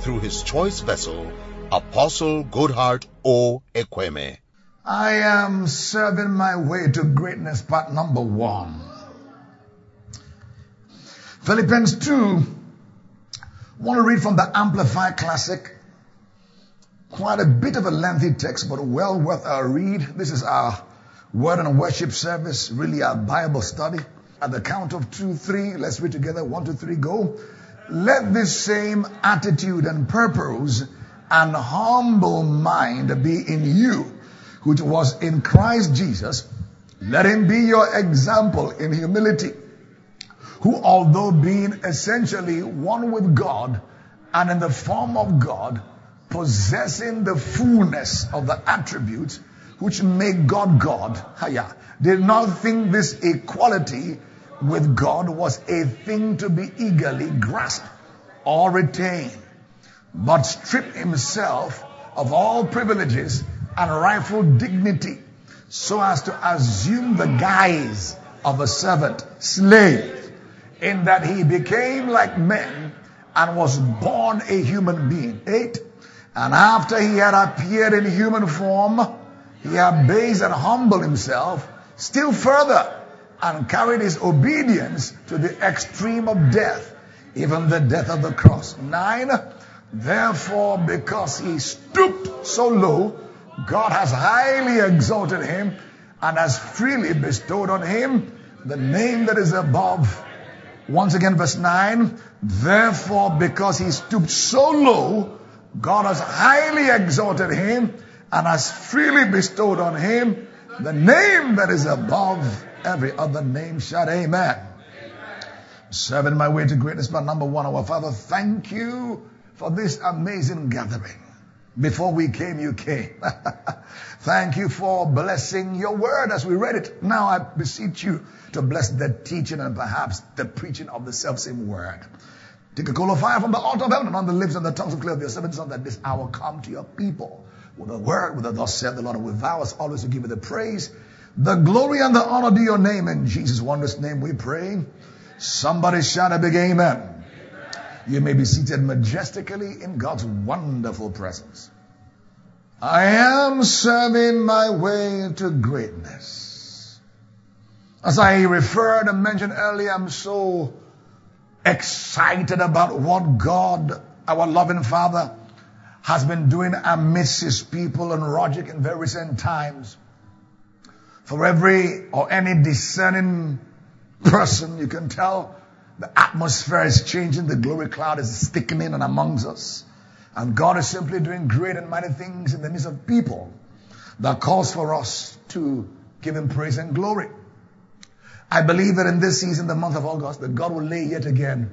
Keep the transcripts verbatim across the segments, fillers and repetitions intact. through his choice vessel, Apostle Goodheart O. Ekweme. I am serving my way to greatness, part number one. Philippians two. I want to read from the Amplified Classic. Quite a bit of a lengthy text, but well worth a read. This is our word and worship service, really our Bible study. At the count of two, three, let's read together. One, two, three, go. Let this same attitude and purpose and humble mind be in you, which was in Christ Jesus. Let him be your example in humility, who although being essentially one with God and in the form of God, possessing the fullness of the attributes which make God God, did not think this equality with God was a thing to be eagerly grasped or retained, but stripped himself of all privileges and rightful dignity, so as to assume the guise of a servant, slave, in that he became like men and was born a human being. Eight, and after he had appeared in human form, he abased and humbled himself still further, and carried his obedience to the extreme of death, even the death of the cross. Nine, therefore, because he stooped so low, God has highly exalted him and has freely bestowed on him the name that is above. Once again, verse nine, therefore, because he stooped so low, God has highly exalted him and has freely bestowed on him the name that is above every other name. Shout amen. Amen. Serving my way to greatness, but number one, our Father, thank you for this amazing gathering. Before we came, you came. Thank you for blessing your word as we read it. Now I beseech you to bless the teaching and perhaps the preaching of the selfsame word. Take a coal of fire from the altar of heaven and on the lips and the tongues of clear of your servants, on that this hour come to your people with a word, with a thus said the Lord, and with vows always to give you the praise, the glory, and the honor to your name. In Jesus' wondrous name we pray. Somebody shout a big amen. Amen. You may be seated majestically in God's wonderful presence. I am serving my way to greatness. As I referred and mentioned earlier, I'm so excited about what God, our loving Father, has been doing amidst his people and Rogic in very recent times. For every or any discerning person, you can tell the atmosphere is changing. The glory cloud is thickening and amongst us. And God is simply doing great and mighty things in the midst of people that calls for us to give him praise and glory. I believe that in this season, the month of August, that God will lay yet again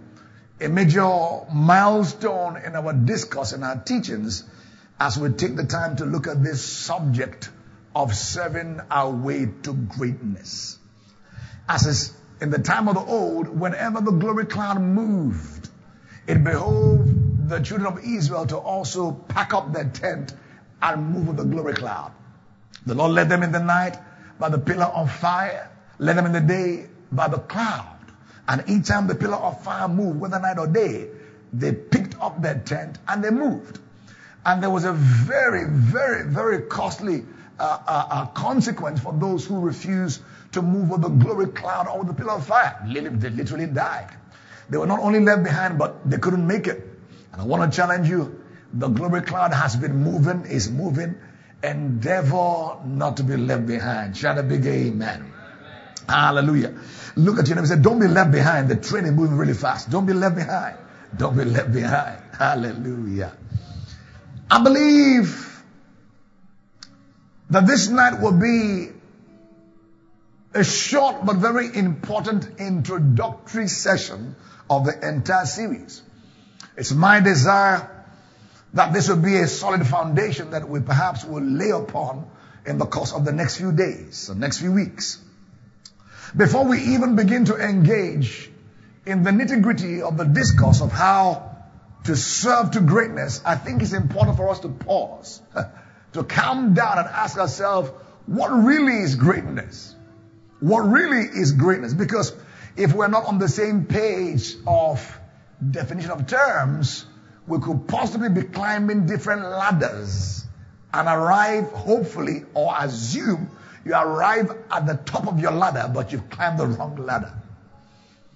a major milestone in our discourse and our teachings as we take the time to look at this subject of serving our way to greatness. As is in the time of the old, whenever the glory cloud moved, it behoved the children of Israel to also pack up their tent and move with the glory cloud. The Lord led them in the night by the pillar of fire, led them in the day by the cloud. And each time the pillar of fire moved, whether night or day, they picked up their tent and they moved. And there was a very, very, very costly Uh, uh, uh, consequence for those who refuse to move with the glory cloud or with the pillar of fire. They literally died. They were not only left behind, but they couldn't make it. And I want to challenge you. The glory cloud has been moving, is moving. Endeavor not to be left behind. Shout a big amen. Amen. Hallelujah. Look at your neighbor and say, don't be left behind. The train is moving really fast. Don't be left behind. Don't be left behind. Hallelujah. I believe that this night will be a short but very important introductory session of the entire series. It's my desire that this will be a solid foundation that we perhaps will lay upon in the course of the next few days, the next few weeks. Before we even begin to engage in the nitty-gritty of the discourse of how to serve to greatness, I think it's important for us to pause, to calm down and ask ourselves, what really is greatness? What really is greatness? Because if we're not on the same page of definition of terms, we could possibly be climbing different ladders and arrive, hopefully, or assume you arrive at the top of your ladder, but you've climbed the wrong ladder.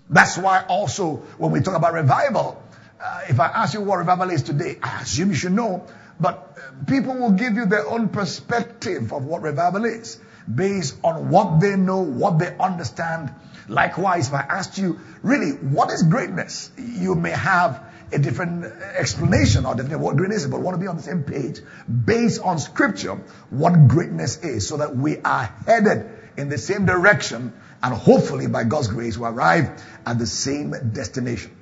That's why also when we talk about revival, uh, if I ask you what revival is today, I assume you should know, but people will give you their own perspective of what revival is based on what they know, what they understand. Likewise, if I asked you, really, what is greatness? You may have a different explanation or definition of what greatness is, but want to be on the same page based on scripture, what greatness is, so that we are headed in the same direction and hopefully by God's grace will arrive at the same destination.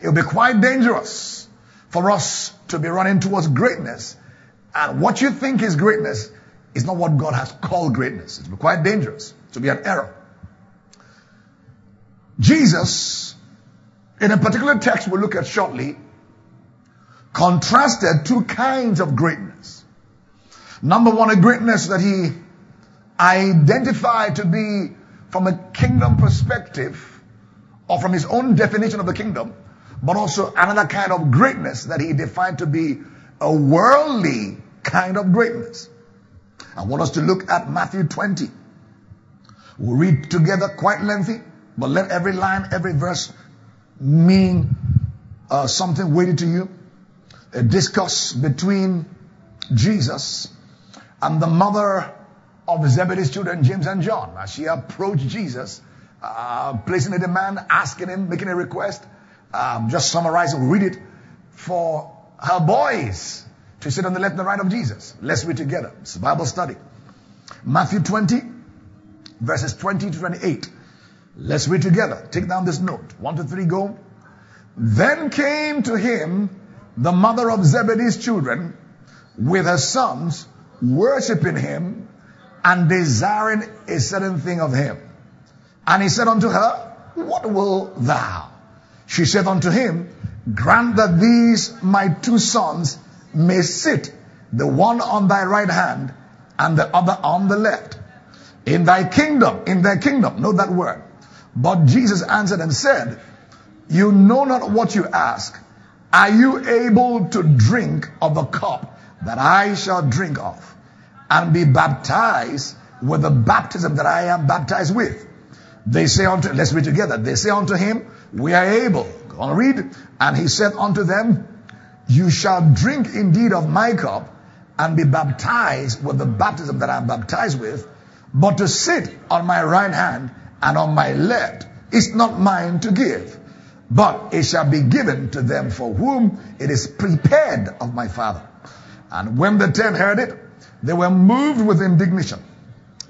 It will be quite dangerous for us to be running towards greatness, and what you think is greatness is not what God has called greatness. It will be quite dangerous to be an error. Jesus, in a particular text we'll look at shortly, contrasted two kinds of greatness. Number one, a greatness that he identified to be from a kingdom perspective or from his own definition of the kingdom, but also another kind of greatness that he defined to be a worldly kind of greatness. I want us to look at Matthew twenty. We'll read together, quite lengthy, but let every line, every verse mean uh, something weighty to you. A discourse between Jesus and the mother of Zebedee's children, James and John, as she approached Jesus, uh, placing a demand, asking him, making a request. Um, just summarizing, read it, for her boys to sit on the left and the right of Jesus. Let's read together. It's a Bible study. Matthew twenty, verses twenty to twenty-eight. Let's read together. Take down this note. One, two, three, go. Then came to him the mother of Zebedee's children with her sons, worshiping him and desiring a certain thing of him. And he said unto her, what wilt thou? She said unto him, grant that these my two sons may sit, the one on thy right hand and the other on the left, in thy kingdom, in their kingdom. Know that word. But Jesus answered and said, you know not what you ask. Are you able to drink of the cup that I shall drink of, and be baptized with the baptism that I am baptized with? They say unto, let's read together. They say unto him, we are able. Go on, read. And he said unto them, you shall drink indeed of my cup, and be baptized with the baptism that I am baptized with, but to sit on my right hand and on my left is not mine to give, but it shall be given to them for whom it is prepared of my Father. And when the ten heard it, they were moved with indignation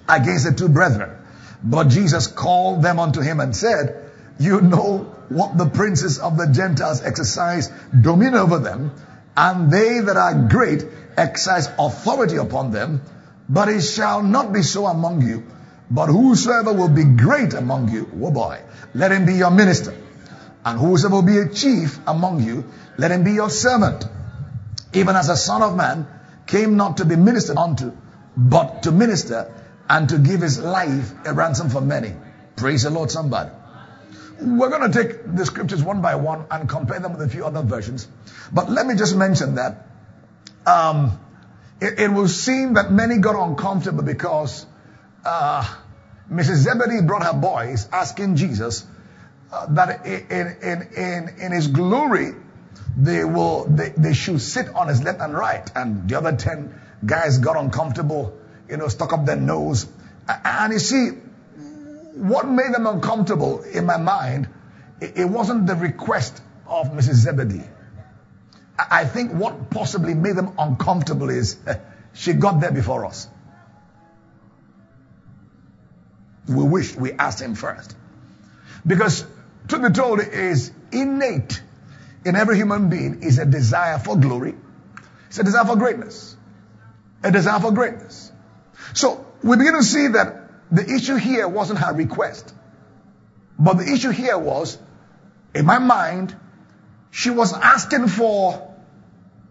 against the two brethren. But Jesus called them unto him and said, you know what the princes of the Gentiles exercise dominion over them, and they that are great exercise authority upon them, but it shall not be so among you. But whosoever will be great among you, oh boy, let him be your minister. And whosoever will be a chief among you, let him be your servant. Even as the Son of Man came not to be ministered unto, but to minister, and to give his life a ransom for many. Praise the Lord, somebody. We're going to take the scriptures one by one and compare them with a few other versions. But let me just mention that um, it, it will seem that many got uncomfortable because Uh, Missus Zebedee brought her boys, asking Jesus uh, that in, in, in, in his glory, they will they, they should sit on his left and right. And the other ten guys got uncomfortable, you know, stuck up their nose. And you see, what made them uncomfortable in my mind, it, it wasn't the request of Missus Zebedee. I think what possibly made them uncomfortable is she got there before us. We wish we asked him first. Because, to be told, it is innate in every human being is a desire for glory. It's a desire for greatness. A desire for greatness. So we begin to see that the issue here wasn't her request. But the issue here was, in my mind, she was asking for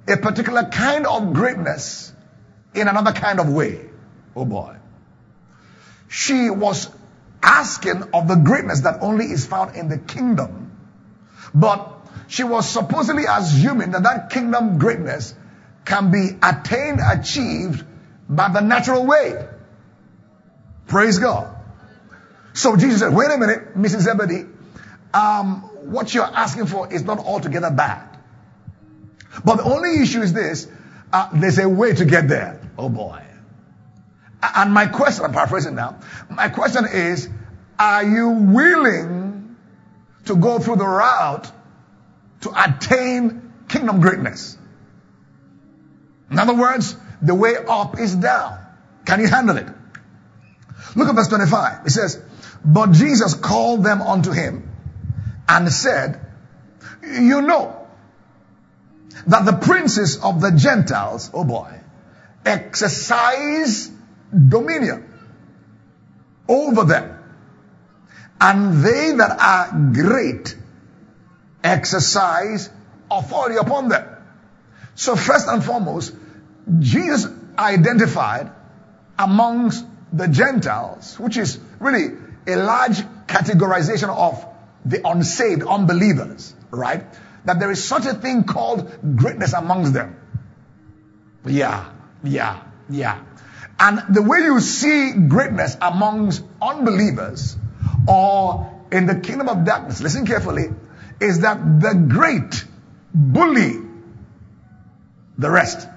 a particular kind of greatness in another kind of way. Oh boy. She was asking of the greatness that only is found in the kingdom. But she was supposedly assuming that that kingdom greatness can be attained, achieved by the natural way. Praise God. So Jesus said, wait a minute, Missus Zebedee, um, what you're asking for is not altogether bad. But the only issue is this, uh, there's a way to get there. Oh boy. And my question, I'm paraphrasing now, my question is, are you willing to go through the route to attain kingdom greatness? In other words, the way up is down. Can you handle it? Look at verse twenty-five. It says, but Jesus called them unto him and said, you know that the princes of the Gentiles, oh boy, exercise dominion over them, and they that are great exercise authority upon them. So first and foremost, Jesus identified amongst the Gentiles, which is really a large categorization of the unsaved, unbelievers, right? That there is such a thing called greatness amongst them. Yeah, yeah, yeah. And the way you see greatness amongst unbelievers or in the kingdom of darkness, listen carefully, is that the great bully the rest.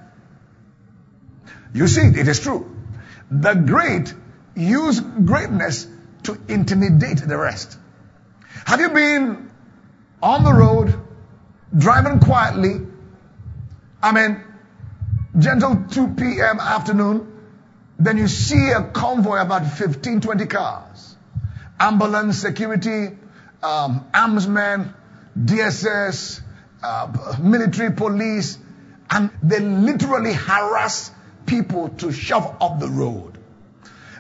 You see, it is true. The great use greatness to intimidate the rest. Have you been on the road, driving quietly? I mean, gentle two p m afternoon. Then you see a convoy of about fifteen, twenty cars. Ambulance, security, um, arms men, D S S, uh, military, police. And they literally harass people to shove off the road.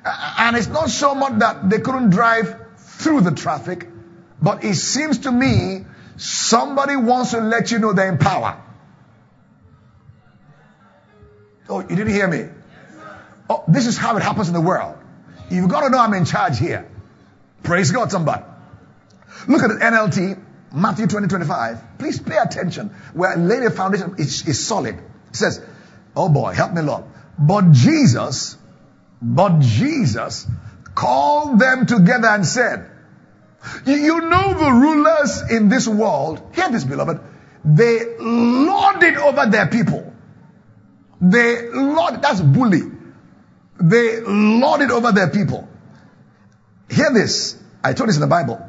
And it's not so much that they couldn't drive through the traffic, but it seems to me somebody wants to let you know they're in power. Oh, you didn't hear me? Oh, this is how it happens in the world. You've got to know I'm in charge here. Praise God, somebody. Look at the N L T, Matthew twenty, twenty-five. Please pay attention where lay the foundation is, is solid. It says, oh boy, help me Lord. But Jesus, but Jesus called them together and said, you know the rulers in this world, hear this beloved, they lord it over their people. They lord, that's bully. They lord it over their people. Hear this, I told this in the Bible.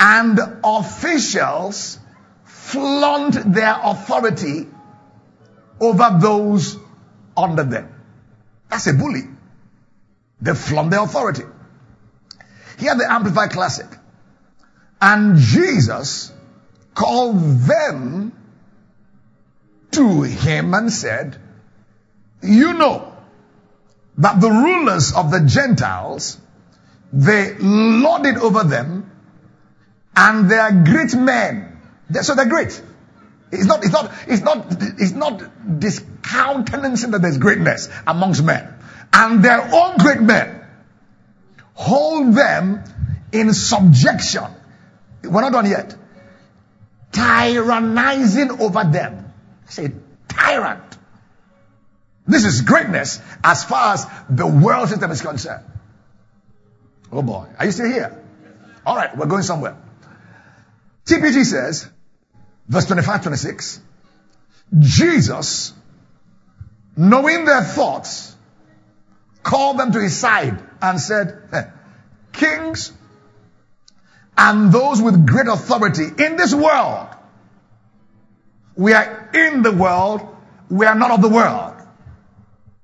And officials flaunt their authority over those under them. That's a bully. They flaunt their authority. Here the Amplified Classic. And Jesus called them to him and said, you know that the rulers of the Gentiles, they lord it over them, and they are great men. They're, so they're great. It's not, it's not, it's not, it's not discountenancing that there's greatness amongst men. And their own great men hold them in subjection. We're not done yet. Tyrannizing over them. I say tyrant. This is greatness as far as the world system is concerned. Oh boy. Are you still here? All right. We're going somewhere. T P G says, verse twenty-five, twenty-six, Jesus, knowing their thoughts, called them to his side and said, kings and those with great authority in this world. We are in the world. We are not of the world.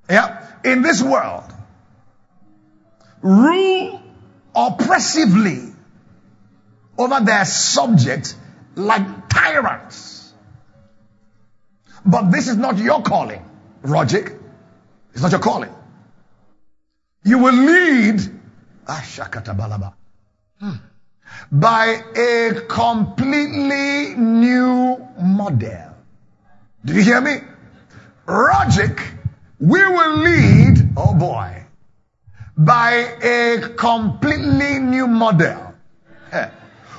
Yeah. In this world, rule oppressively over their subjects like tyrants. But this is not your calling, Rogic. It's not your calling. You will lead by a completely new model. Did you hear me? Rogic, we will lead, oh boy, by a completely new model.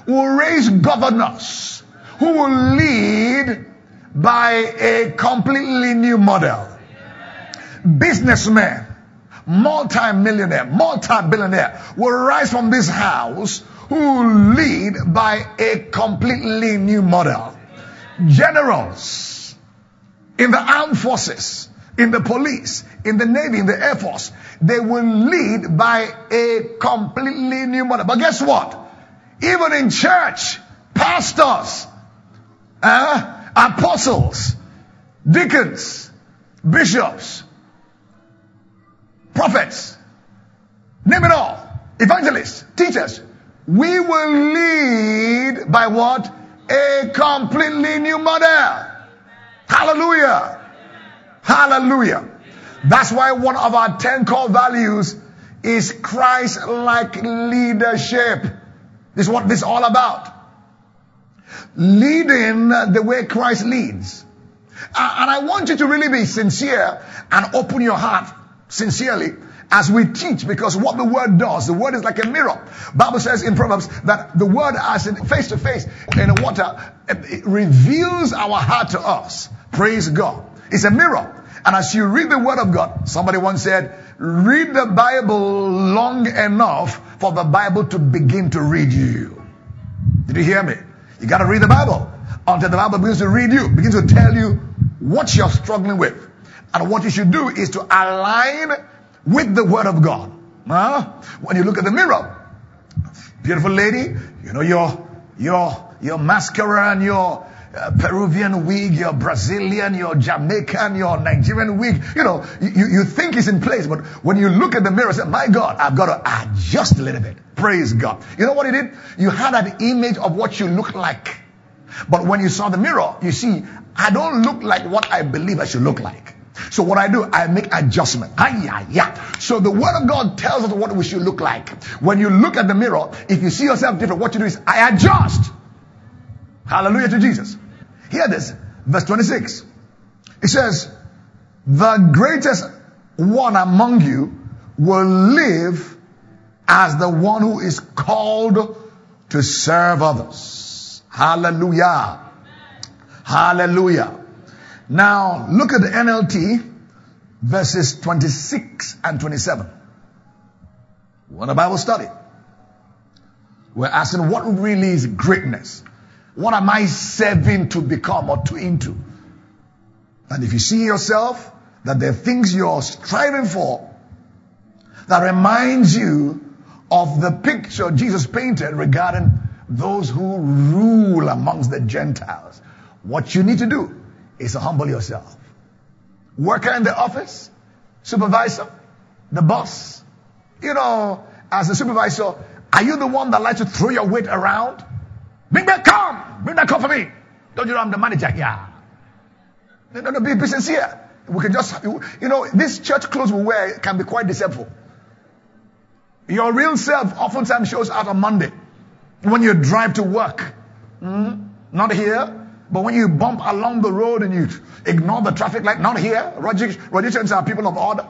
We'll raise governors who will lead by a completely new model. Businessmen, multi-millionaire, multi-billionaire will rise from this house who lead by a completely new model. Generals in the armed forces, in the police, in the navy, in the air force, they will lead by a completely new model. But guess what? Even in church, pastors, uh, apostles, deacons, bishops, prophets, name it all, evangelists, teachers, we will lead by what? A completely new model. Hallelujah. Hallelujah. That's why one of our ten core values is Christ-like leadership. This is what this is all about. Leading the way Christ leads. And I want you to really be sincere and open your heart sincerely as we teach, because what the word does, the word is like a mirror. Bible says in Proverbs that the word as in face to face in the water, it reveals our heart to us. Praise God. It's a mirror. And as you read the word of God, somebody once said, read the Bible long enough for the Bible to begin to read you. Did you hear me? You got to read the Bible until the Bible begins to read you, begins to tell you what you're struggling with. And what you should do is to align with the word of God. Huh? When you look at the mirror, beautiful lady, you know, your, your, your mascara and your uh, Peruvian wig, your Brazilian, your Jamaican, your Nigerian wig, you know, you, you think it's in place. But when you look at the mirror, say, my God, I've got to adjust a little bit. Praise God. You know what he did? You had an image of what you look like. But when you saw the mirror, you see, I don't look like what I believe I should look like. So what I do, I make adjustment. So the word of God tells us what we should look like. When you look at the mirror, if you see yourself different, what you do is, I adjust. Hallelujah to Jesus. Hear this, verse twenty-six. It says, the greatest one among you will live as the one who is called to serve others. Hallelujah. Hallelujah. Now, look at the N L T, verses twenty-six and twenty-seven. We're on a Bible study. We're asking, what really is greatness? What am I serving to become or to into? And if you see yourself, that there are things you're striving for that reminds you of the picture Jesus painted regarding those who rule amongst the Gentiles. What you need to do is to humble yourself. Worker in the office, supervisor, the boss. You know, as a supervisor, are you the one that likes to throw your weight around? Bring that come, bring that come for me. Don't you know I'm the manager? Yeah. No, no, no, be, be sincere. We can just, you know, this church clothes we wear can be quite deceitful. Your real self oftentimes shows out on Monday when you drive to work. Mm, not here. But when you bump along the road and you ignore the traffic light, not here. Rogicians are people of order.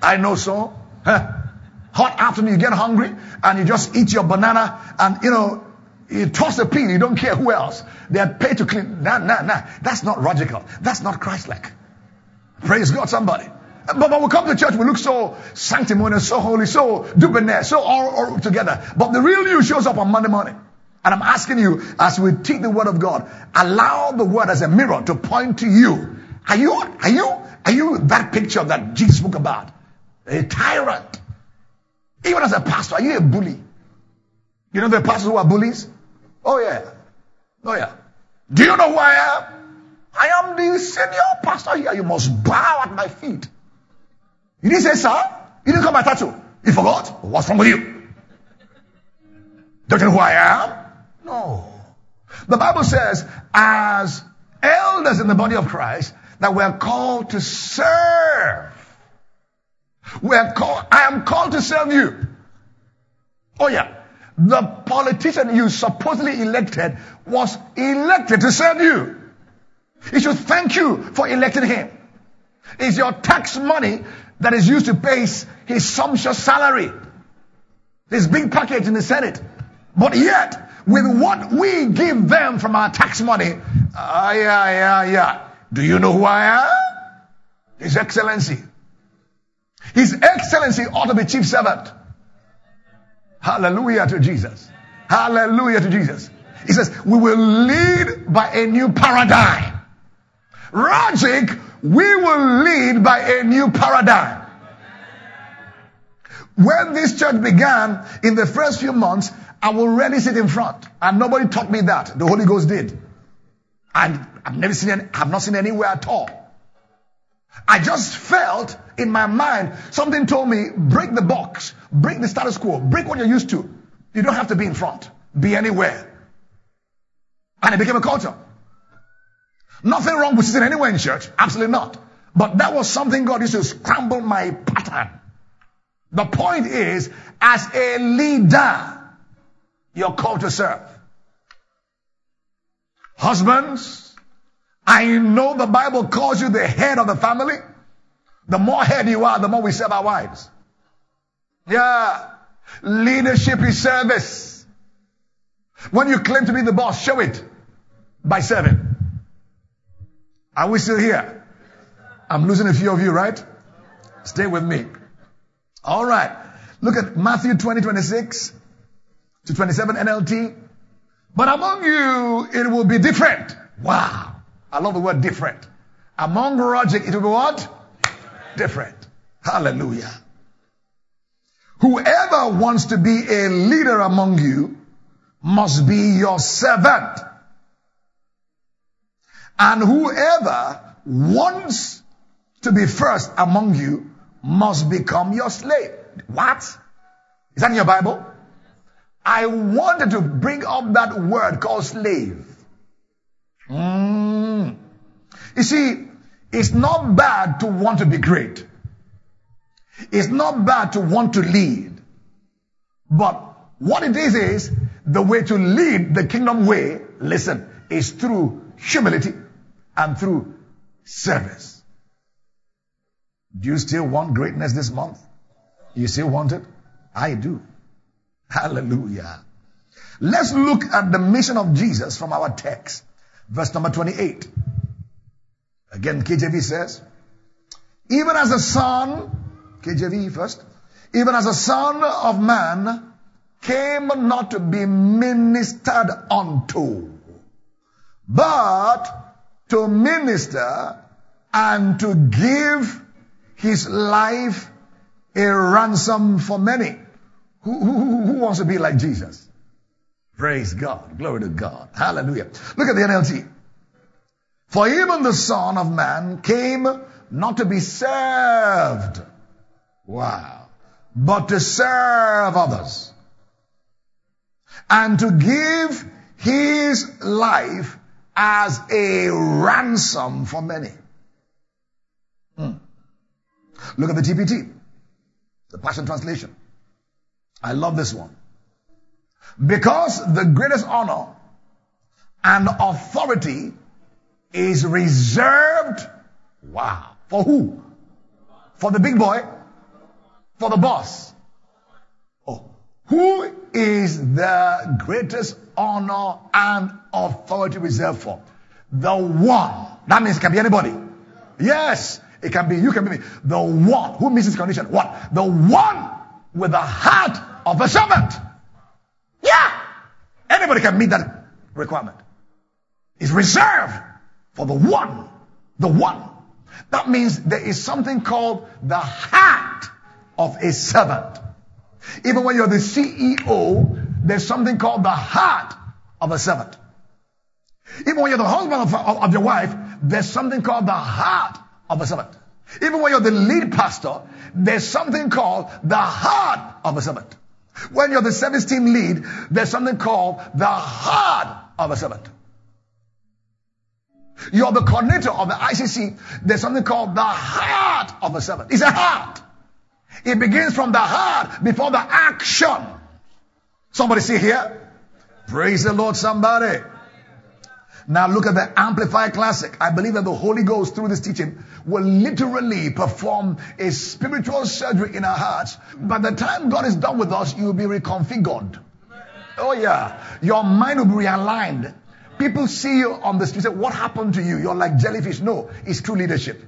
I know so. Hot afternoon, you get hungry and you just eat your banana and, you know, you toss a pea, you don't care who else. They are paid to clean. Nah, nah, nah. That's not logical. That's not Christ-like. Praise God, somebody. But when we come to church, we look so sanctimonious, so holy, so debonair, so all, all together. But the real you shows up on Monday morning. And I'm asking you, as we teach the word of God, allow the word as a mirror to point to you. Are you, are you, are you that picture that Jesus spoke about? A tyrant. Even as a pastor, are you a bully? You know the pastors who are bullies? Oh yeah. Oh yeah. Do you know who I am? I am the senior pastor here. You must bow at my feet. You didn't say, sir? You didn't come my tattoo. You forgot? What's wrong with you? Don't you know who I am? No. The Bible says, as elders in the body of Christ that we're called to serve. We're called, I am called to serve you. Oh yeah. The politician you supposedly elected was elected to serve you. He should thank you for electing him. It's your tax money that is used to pay his, his sumptuous salary, his big package in the Senate. But yet, with what we give them from our tax money, ah, uh, yeah, yeah, yeah. Do you know who I am? His Excellency. His Excellency ought to be chief servant. Hallelujah to Jesus. Hallelujah to Jesus. He says, we will lead by a new paradigm. Logic, we will lead by a new paradigm. When this church began, in the first few months, I would really sit in front. And nobody taught me that. The Holy Ghost did. And I've never seen any, I've not seen anywhere at all. I just felt in my mind, something told me, break the box, break the status quo, break what you're used to. You don't have to be in front, be anywhere. And it became a culture. Nothing wrong with sitting anywhere in church, absolutely not. But that was something God used to scramble my pattern. The point is, as a leader, you're called to serve. Husbands, I know the Bible calls you the head of the family. The more head you are, the more we serve our wives. Yeah. Leadership is service. When you claim to be the boss, show it by serving. Are we still here? I'm losing a few of you, right? Stay with me. All right. Look at Matthew twenty, twenty-six to twenty-seven N L T. But among you, it will be different. Wow. I love the word different. Among Roger, it will be what? Different. Hallelujah. Whoever wants to be a leader among you must be your servant. And whoever wants to be first among you must become your slave. What? Is that in your Bible? I wanted to bring up that word called slave. Mm. You see, it's not bad to want to be great. It's not bad to want to lead. But what it is is, the way to lead the kingdom way, listen, is through humility and through service. Do you still want greatness this month? You still want it? I do. Hallelujah. Let's look at the mission of Jesus from our text. Verse number twenty-eight. Again, K J V says, even as the Son, K J V first, even as the Son of Man came not to be ministered unto, but to minister and to give his life a ransom for many. Who, who, who wants to be like Jesus? Praise God. Glory to God. Hallelujah. Look at the N L T. For even the Son of Man came not to be served. Wow. But to serve others. And to give his life as a ransom for many. Hmm. Look at the T P T. The Passion Translation. I love this one. Because the greatest honor and authority is reserved, wow, for who? For the big boy? For the boss? Oh, who is the greatest honor and authority reserved for? The one. That means it can be anybody. Yes, it can be you, can be me. The one. Who meets this condition? What? The one with the heart of a servant. Yeah. Anybody can meet that requirement. It's reserved for the one. The one. That means there is something called the heart of a servant. Even when you're the C E O, there's something called the heart of a servant. Even when you're the husband of, of, of your wife, there's something called the heart of a servant. Even when you're the lead pastor, there's something called the heart of a servant. When you're the service team lead, there's something called the heart of a servant. You're the coordinator of the I C C. There's something called the heart of a servant. It's a heart. It begins from the heart before the action. Somebody see here? Praise the Lord, somebody. Now look at the Amplified Classic. I believe that the Holy Ghost through this teaching will literally perform a spiritual surgery in our hearts. By the time God is done with us, you will be reconfigured. Oh yeah. Your mind will be realigned. People see you on the street, say, what happened to you? You're like jellyfish. No, it's true leadership.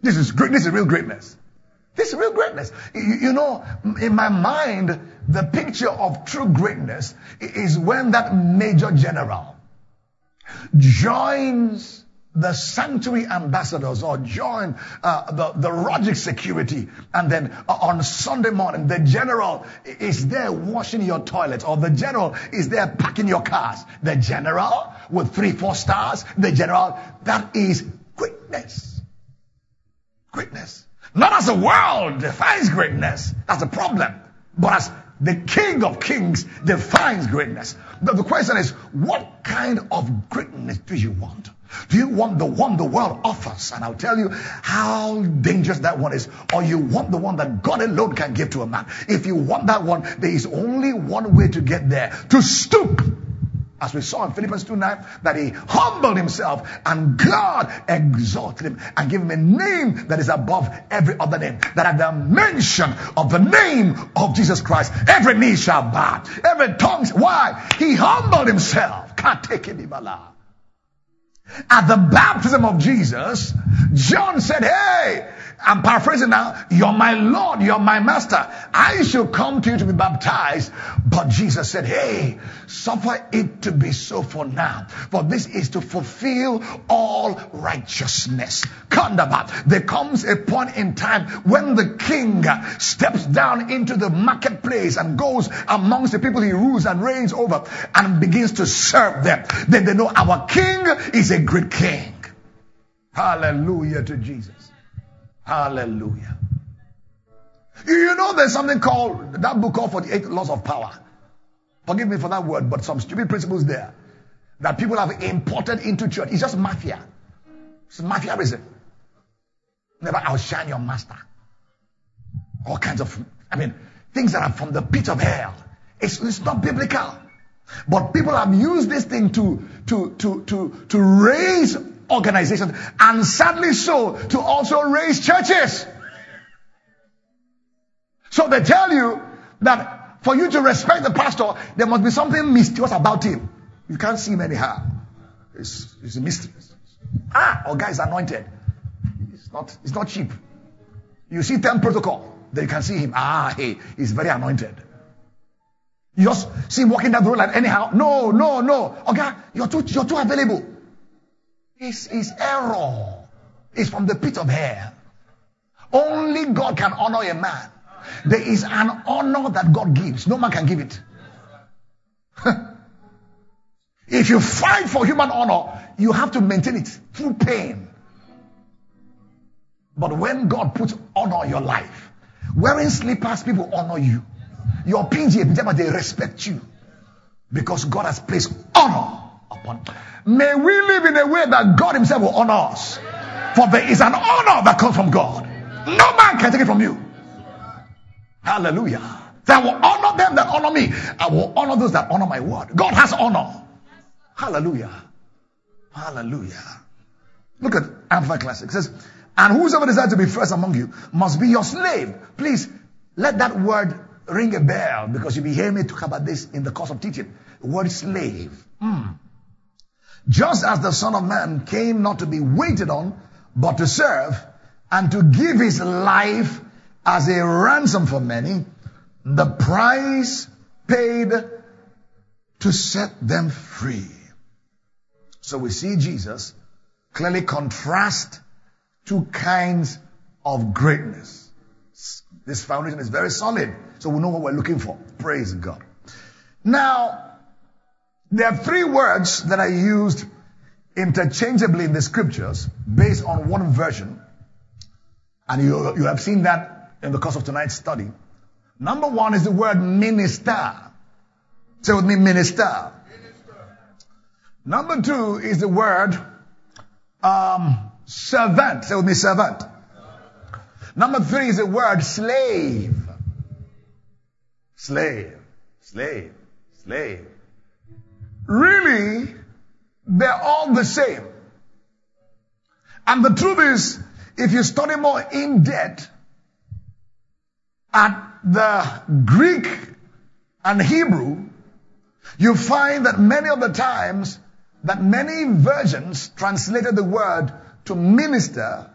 This is great. This is real greatness. This is real greatness. You, you know, in my mind, the picture of true greatness is when that major general joins the sanctuary ambassadors or join uh, the, the Rogic security. And then uh, on Sunday morning, the general is there washing your toilets, or the general is there packing your cars. The general with three, four stars, the general, that is greatness. Greatness. Not as the world defines greatness, that's a problem, but as the King of Kings defines greatness. But the question is, what kind of greatness do you want? Do you want the one the world offers? And I'll tell you how dangerous that one is. Or you want the one that God alone can give to a man. If you want that one, there is only one way to get there. To stoop. As we saw in Philippians two nine, that he humbled himself and God exalted him and gave him a name that is above every other name. That at the mention of the name of Jesus Christ, every knee shall bow, every tongue. Why? He humbled himself. Can't take him, Ibalah. At the baptism of Jesus, John said, hey, I'm paraphrasing now, you're my Lord, you're my master. I shall come to you to be baptized. But Jesus said, hey, suffer it to be so for now. For this is to fulfill all righteousness. Kandabat. There comes a point in time when the king steps down into the marketplace and goes amongst the people he rules and reigns over and begins to serve them. Then they know our king is a great king. Hallelujah to Jesus. Hallelujah. You know, there's something called that book called forty-eight Laws of Power. Forgive me for that word, but some stupid principles there that people have imported into church. It's just mafia. It's mafiaism. Never outshine your master. All kinds of, I mean, things that are from the pit of hell. It's, it's not biblical. But people have used this thing to, to, to, to, to raise organizations, and sadly so, to also raise churches. So they tell you that for you to respect the pastor, there must be something mysterious about him. You can't see him anyhow. It's, it's a mystery. Ah, our guy is anointed. It's not, it's not cheap. You see ten protocol, then you can see him. Ah, hey, he's very anointed. You just see him walking down the road like anyhow. No, no, no. Okay, you're too, you're too available. It's, it's error. It's from the pit of hell. Only God can honor a man. There is an honor that God gives. No man can give it. If you fight for human honor, you have to maintain it through pain. But when God puts honor in your life, wearing slippers, people honor you. Your P G A, they respect you because God has placed honor upon. May we live in a way that God himself will honor us. For there is an honor that comes from God. No man can take it from you. Hallelujah. I will honor them that honor me. I will honor those that honor my word. God has honor. Hallelujah. Hallelujah. Look at Amplified Classic. It says, and whosoever desires to be first among you must be your slave. Please let that word ring a bell, because you'll be hearing me talk about this in the course of teaching. The word slave. Mm. Just as the Son of Man came not to be waited on, but to serve and to give his life as a ransom for many, the price paid to set them free. So we see Jesus clearly contrast two kinds of greatness. This foundation is very solid, so we know what we're looking for. Praise God. Now, there are three words that are used interchangeably in the scriptures based on one version. And you, you have seen that in the course of tonight's study. Number one is the word minister. Say with me, minister. minister. Number two is the word um, servant. Say with me, servant. Number three is the word slave. Slave, slave, slave. Really, they're all the same. And the truth is, if you study more in depth at the Greek and Hebrew, you find that many of the times that many versions translated the word to minister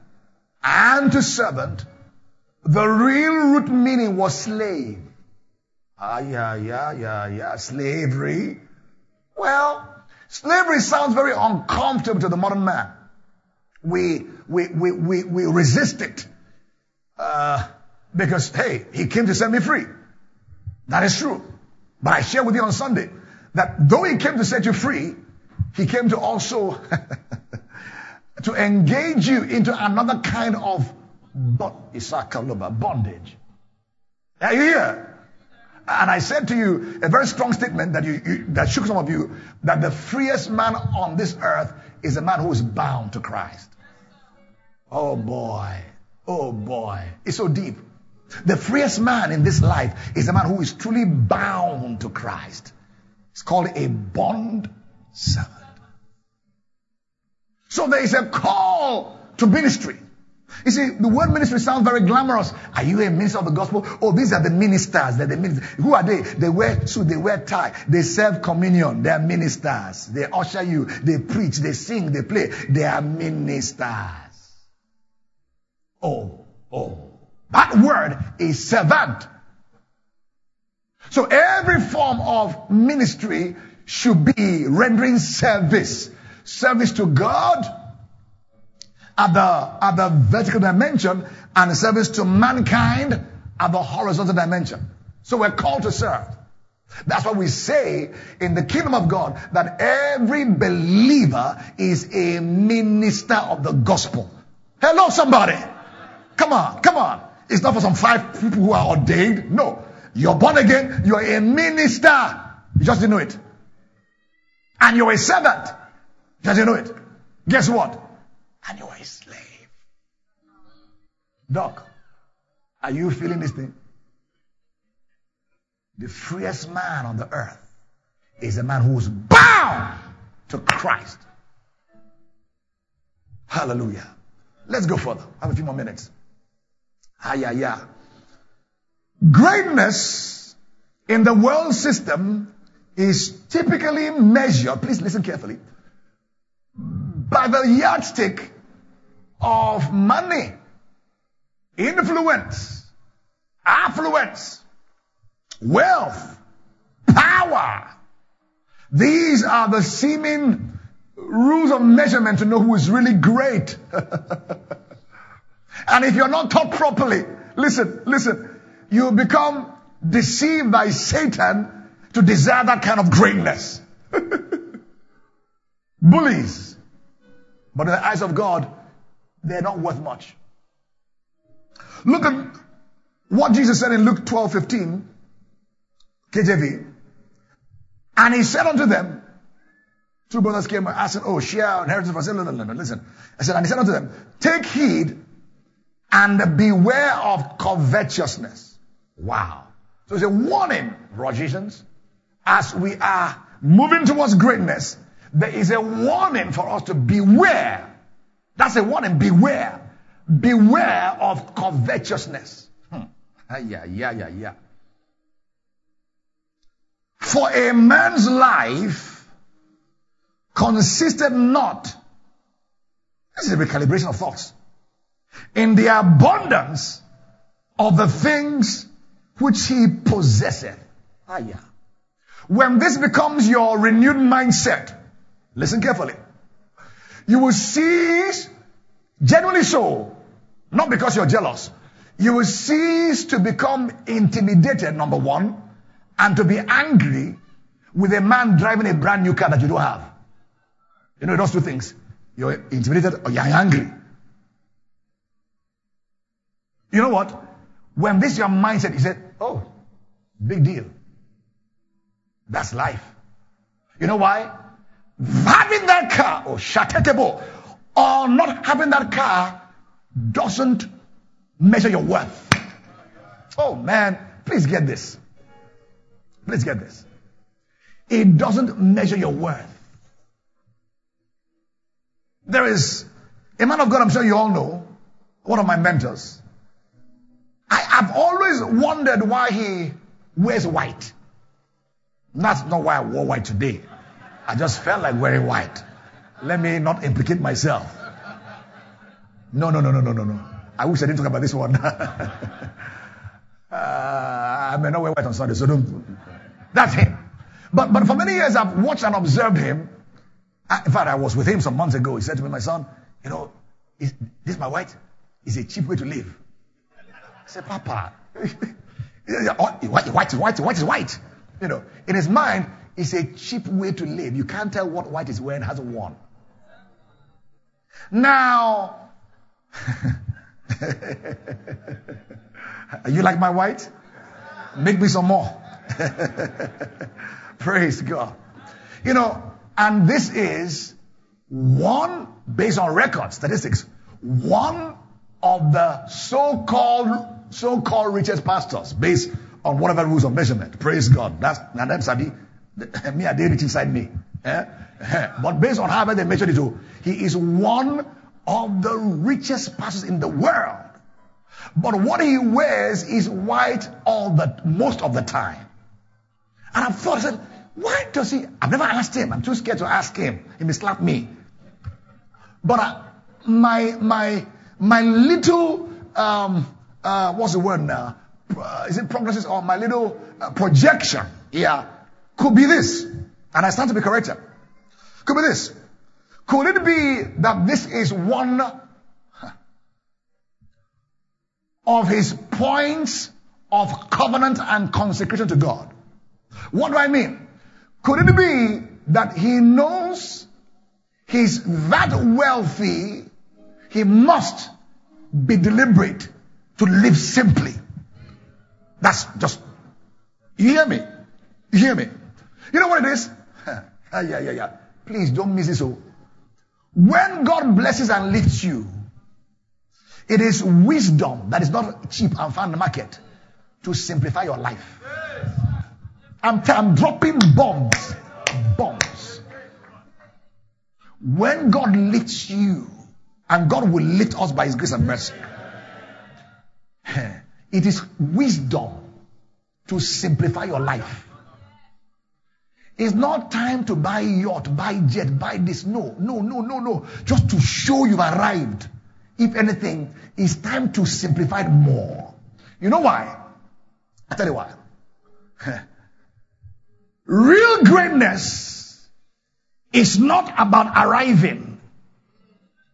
and to servant, the real root meaning was slave. Ah, yeah, yeah, yeah, yeah, slavery. Well, slavery sounds very uncomfortable to the modern man. We, we, we, we, we resist it. Uh, because, hey, he came to set me free. That is true. But I shared with you on Sunday that though he came to set you free, he came to also to engage you into another kind of bondage. Are you here? And I said to you a very strong statement that you, you that shook some of you, that the freest man on this earth is a man who is bound to Christ. Oh boy. Oh boy. It's so deep. The freest man in this life is a man who is truly bound to Christ. It's called a bond servant. So there is a call to ministry. You see, the word ministry sounds very glamorous. Are you a minister of the gospel? Oh, these are the ministers. They're the ministers. Who are they? They wear suit, they wear tie, they serve communion. They are ministers. They usher you, they preach, they sing, they play. They are ministers. Oh, oh. That word is servant. So every form of ministry should be rendering service. Service to God at the, at the vertical dimension, and service to mankind at the horizontal dimension. So we're called to serve. That's what we say in the kingdom of God, that every believer is a minister of the gospel. Hello, somebody. Come on, come on. It's not for some five people who are ordained. No. You're born again. You're a minister. You just didn't know it. And you're a servant. You just didn't know it. Guess what? And you're a slave. Doc, are you feeling this thing? The freest man on the earth is a man who is bound to Christ. Hallelujah. Let's go further. I have a few more minutes. Ah, yeah, yeah. Greatness in the world system is typically measured, please listen carefully, by the yardstick of money, influence, affluence, wealth, power. These are the seeming rules of measurement to know who is really great. And if you're not taught properly, listen, listen, you become deceived by Satan to desire that kind of greatness. Bullies. But in the eyes of God, they're not worth much. Look at what Jesus said in Luke twelve fifteen, K J V. And he said unto them, two brothers came and asked, oh, share inheritance for us. No, no, no, no, listen. I said, and he said unto them, take heed and beware of covetousness. Wow. So it's a warning, Rogesians, as we are moving towards greatness. There is a warning for us to beware. That's a warning. Beware. Beware of covetousness. Hmm. Yeah, yeah, yeah, yeah. For a man's life consisted not, this is a recalibration of thoughts, in the abundance of the things which he possesseth. Ah, yeah. When this becomes your renewed mindset, listen carefully. You will cease, genuinely so, not because you're jealous. You will cease to become intimidated, number one, and to be angry with a man driving a brand new car that you don't have. You know, those two things. You're intimidated or you're angry. You know what? When this is your mindset, you say, oh, big deal. That's life. You know why? having that car or shatable or not having that car doesn't measure your worth. Oh man, please get this. Please get this. It doesn't measure your worth. There is a man of God, I'm sure you all know, one of my mentors. I have always wondered why he wears white. That's not why I wore white today. I just felt like wearing white. Let me not implicate myself. No, no, no, no, no, no, no. I wish I didn't talk about this one. uh, I may not wear white on Sunday, so don't. That's him. But, but for many years, I've watched and observed him. I, in fact, I was with him some months ago. He said to me, my son, you know, is, this is my white. It's a cheap way to live. I said, Papa, white, white, white, white is white. You know, in his mind, it's a cheap way to live. You can't tell what white is wearing, hasn't worn. Now, you like my white? Make me some more. Praise God. You know, and this is one, based on record statistics, one of the so-called so-called richest pastors, based on whatever rules of measurement. Praise God. That's Nadem Sabi. Me, I did rich inside me. Eh? But based on however they measured it to, he is one of the richest pastors in the world. But what he wears is white all the most of the time. And I thought, I said, why does he? I've never asked him. I'm too scared to ask him. He may slap me. But uh, my my my little um uh what's the word now? Uh, is it prognosis or my little uh, projection? Yeah, could be this, and I stand to be corrected. Could be this. Could it be that this is one of his points of covenant and consecration to God? What do I mean? Could it be that he knows he's that wealthy, he must be deliberate to live simply? That's just, you hear me? You hear me? You know what it is? yeah, yeah, yeah. Please don't miss this. Oh, when God blesses and lifts you, it is wisdom that is not cheap and found in the market to simplify your life. I'm, t- I'm dropping bombs. Bombs. When God lifts you, and God will lift us by His grace and mercy, it is wisdom to simplify your life. It's not time to buy yacht, buy jet, buy this. No, no, no, no, no. Just to show you've arrived. If anything, it's time to simplify it more. You know why? I'll tell you why. Real greatness is not about arriving.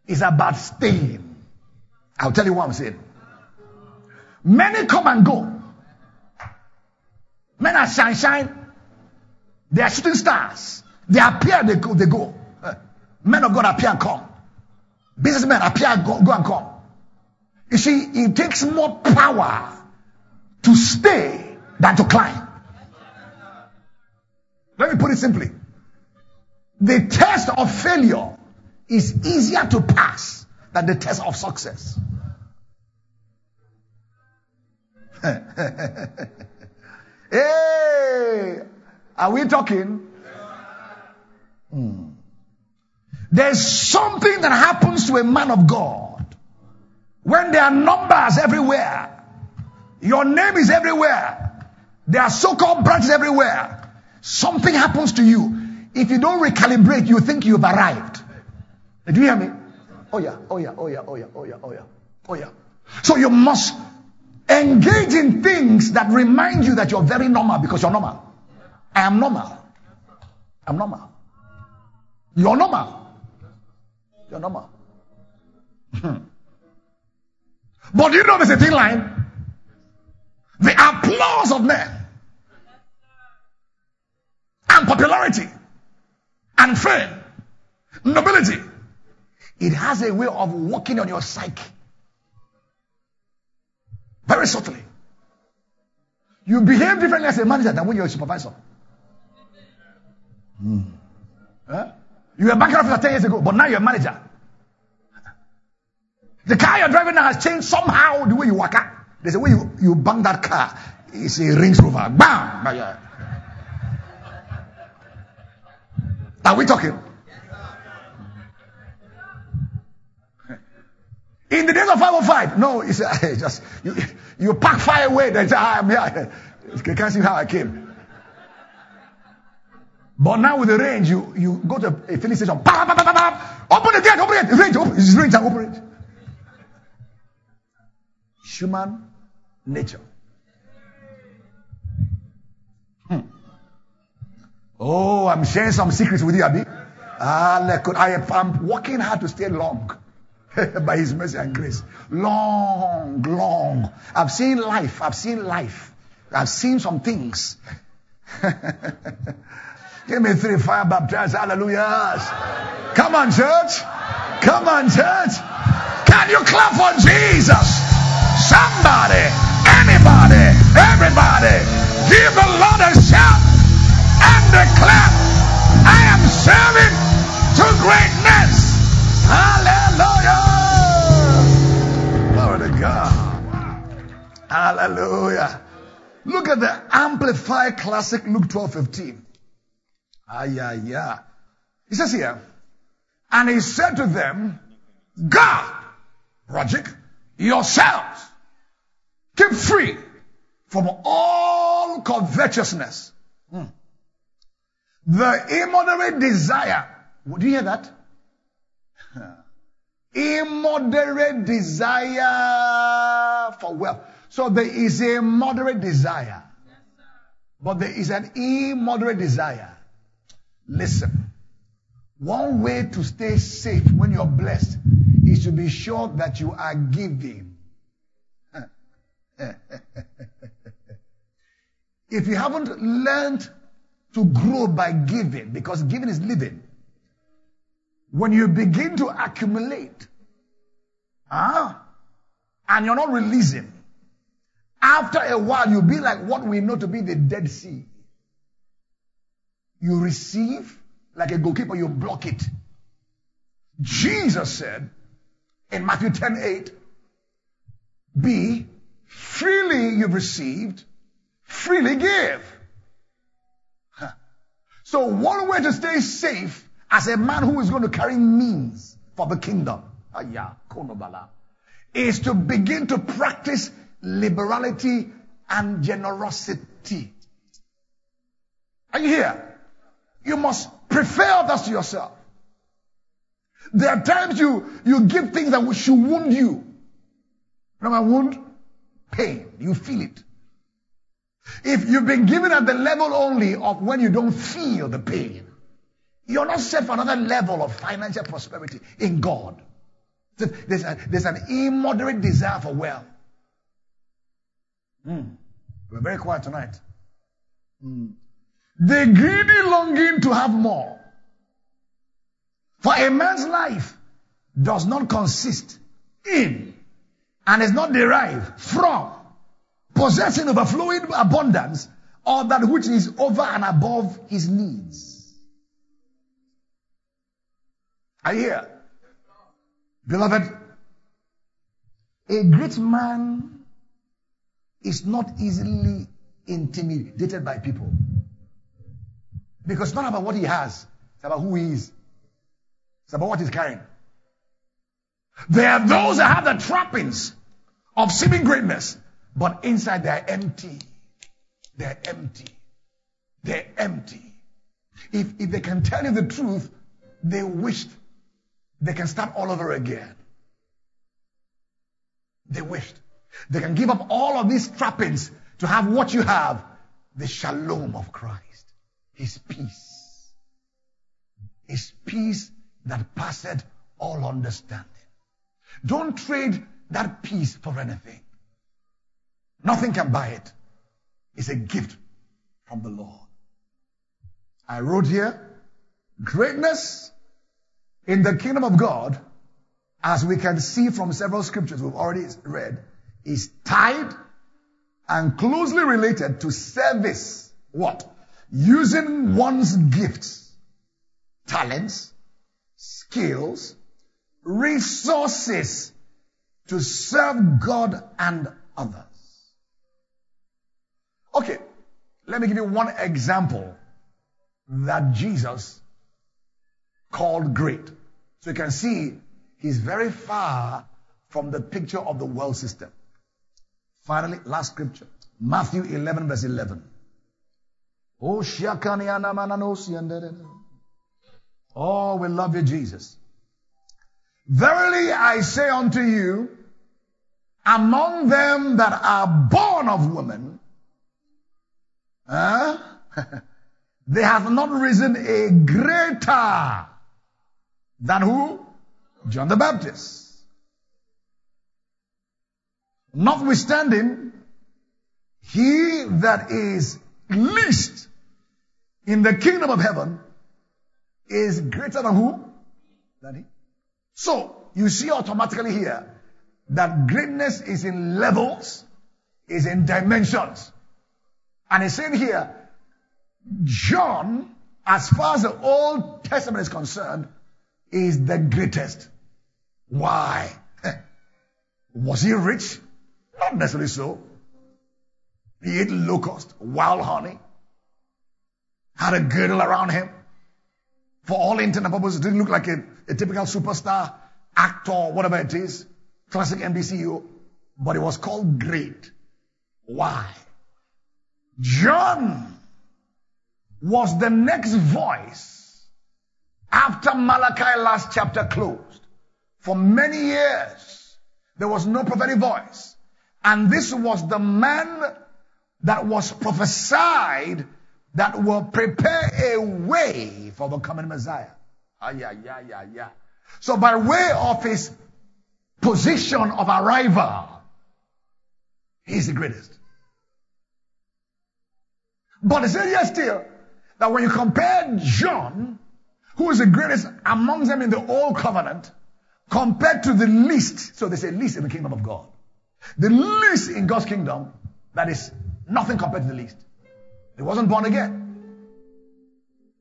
It's about staying. I'll tell you what I'm saying. Many come and go. Men are sunshine. They are shooting stars. They appear, they go. They go. Men of God appear and come. Businessmen appear, go, go and come. You see, it takes more power to stay than to climb. Let me put it simply. The test of failure is easier to pass than the test of success. Hey, are we talking? Hmm. There's something that happens to a man of God when there are numbers everywhere. Your name is everywhere. There are so-called branches everywhere. Something happens to you. If you don't recalibrate, you think you've arrived. Do you hear me? Oh yeah, oh yeah, oh yeah, oh yeah, oh yeah, oh yeah, oh yeah. So you must engage in things that remind you that you're very normal, because you're normal. I am normal. I'm normal. You're normal. You're normal. But do you know there's a thin line? The applause of men and popularity and fame, nobility, it has a way of working on your psyche very subtly. You behave differently as a manager than when you're a supervisor. Hmm. Huh? You were a bank officer ten years ago, but now you're a manager. The car you're driving now has changed somehow the way you work out. There's a way you, you bang that car. It's a Range Rover. Bam! Are we talking? In the days of five oh five, no, it's uh, just you, you pack fire away. Then say, I'm here. You can't see how I came. But now with the Range, you, you go to a filling station. Pop, pop, pop, pop, pop. Open the gate, open it. Range, open. It's Range, I open it. Human nature. Hmm. Oh, I'm sharing some secrets with you, Abi. I am working hard to stay long. By his mercy and grace. Long, long. I've seen life. I've seen life. I've seen some things. Give me three fire baptized. Hallelujah. Come on, church. Come on, church. Can you clap for Jesus? Somebody, anybody, everybody. Give the Lord a shout and a clap. I am serving to greatness. Hallelujah! Glory to God. Wow. Hallelujah. Look at the Amplified Classic, Luke twelve fifteen. Ah, yeah, yeah. He says here, and he said to them, God, Rogic, yourselves, keep free from all covetousness. Hmm. The immoderate desire. Would you hear that? Immoderate desire for wealth. So there is a moderate desire, but there is an immoderate desire. Listen, one way to stay safe when you're blessed is to be sure that you are giving. If you haven't learned to grow by giving, because giving is living. When you begin to accumulate, huh, and you're not releasing, after a while you'll be like what we know to be the Dead Sea. You receive like a goalkeeper, you block it. Jesus said in Matthew ten eight, be freely you've received, freely give. Huh. So one way to stay safe as a man who is going to carry means for the kingdom, is to begin to practice liberality and generosity. Are you here? You must prefer others to yourself. There are times you, you give things that should wound you. Remember, wound? Pain. You feel it. If you've been given at the level only of when you don't feel the pain, you're not set for another level of financial prosperity in God. There's, a, there's an immoderate desire for wealth. Mm. We're very quiet tonight. Mm. The greedy longing to have more. For a man's life does not consist in and is not derived from possessing overflowing abundance or that which is over and above his needs. I hear, beloved, a great man is not easily intimidated by people. Because it's not about what he has, it's about who he is. It's about what he's carrying. There are those that have the trappings of seeming greatness, but inside they're empty. They're empty. They're empty. If, if they can tell you the truth, they wished they can start all over again. They wished. They can give up all of these trappings to have what you have. The shalom of Christ. His peace. His peace that passeth all understanding. Don't trade that peace for anything. Nothing can buy it. It's a gift from the Lord. I wrote here, greatness in the kingdom of God, as we can see from several scriptures we've already read, is tied and closely related to service. What? Using one's gifts, talents, skills, resources to serve God and others. Okay, let me give you one example that Jesus called great. So you can see he's very far from the picture of the world system. Finally, last scripture, Matthew eleven verse eleven. Oh, we love you, Jesus. Verily I say unto you, among them that are born of women, huh? There hath not risen a greater than who? John the Baptist. Notwithstanding, he that is least in the kingdom of heaven is greater than who? Than he. So, you see automatically here that greatness is in levels, is in dimensions. And it's in here, John, as far as the Old Testament is concerned, is the greatest. Why? Was he rich? Not necessarily so. He ate locusts, wild honey, had a girdle around him. For all intents and purposes, didn't look like a, a typical superstar, actor, whatever it is, classic N B C U, but he was called great. Why? John was the next voice after Malachi last chapter closed. For many years, there was no prophetic voice. And this was the man that was prophesied that will prepare a way for the coming Messiah. Ah, yeah, yeah, yeah, yeah. So by way of his position of arrival, he's the greatest. But it's serious still that when you compare John, who is the greatest among them in the Old Covenant, compared to the least, so they say least in the kingdom of God. The least in God's kingdom, that is nothing compared to the least. He wasn't born again.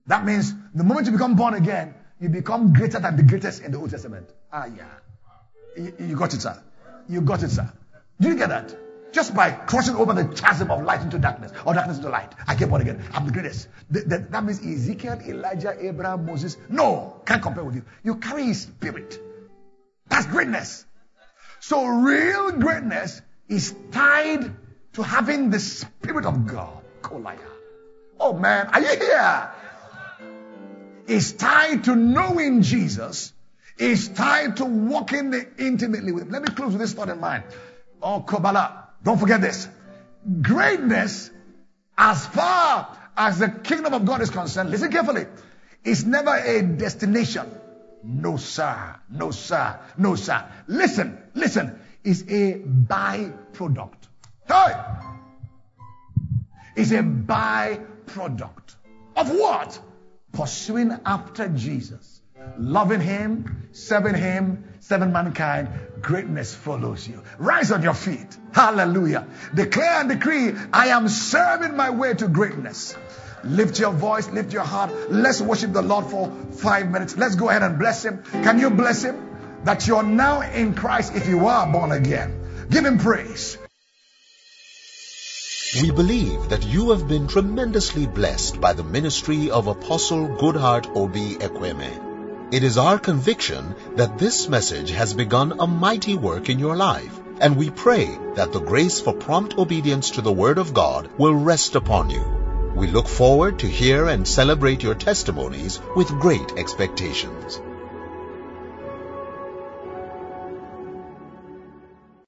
That means the moment you become born again, you become greater than the greatest in the Old Testament. Ah, yeah. You, you got it, sir. You got it, sir. Do you get that? Just by crossing over the chasm of light into darkness, or darkness into light, I get born again. I'm the greatest. Th- th- that means Ezekiel, Elijah, Abraham, Moses. No, can't compare with you. You carry his spirit. That's greatness. So real greatness is tied to having the spirit of God. Oh man, are you here? It's tied to knowing Jesus. It's tied to walking intimately with him. Let me close with this thought in mind. Oh, Kabbalah, don't forget this. Greatness, as far as the kingdom of God is concerned, listen carefully, is never a destination. No, sir. No, sir. No, sir. Listen, listen. It's a byproduct. Hey! It's a byproduct of what? Pursuing after Jesus, loving him, serving him, serving mankind. Greatness follows you. Rise on your feet. Hallelujah. Declare and decree, I am serving my way to greatness. Lift your voice, lift your heart. Let's worship the Lord for five minutes. Let's go ahead and bless him. Can you bless him? That you're now in Christ if you are born again. Give him praise. We believe that you have been tremendously blessed by the ministry of Apostle Goodheart Obi Ekweme. It is our conviction that this message has begun a mighty work in your life, and we pray that the grace for prompt obedience to the Word of God will rest upon you. We look forward to hear and celebrate your testimonies with great expectations.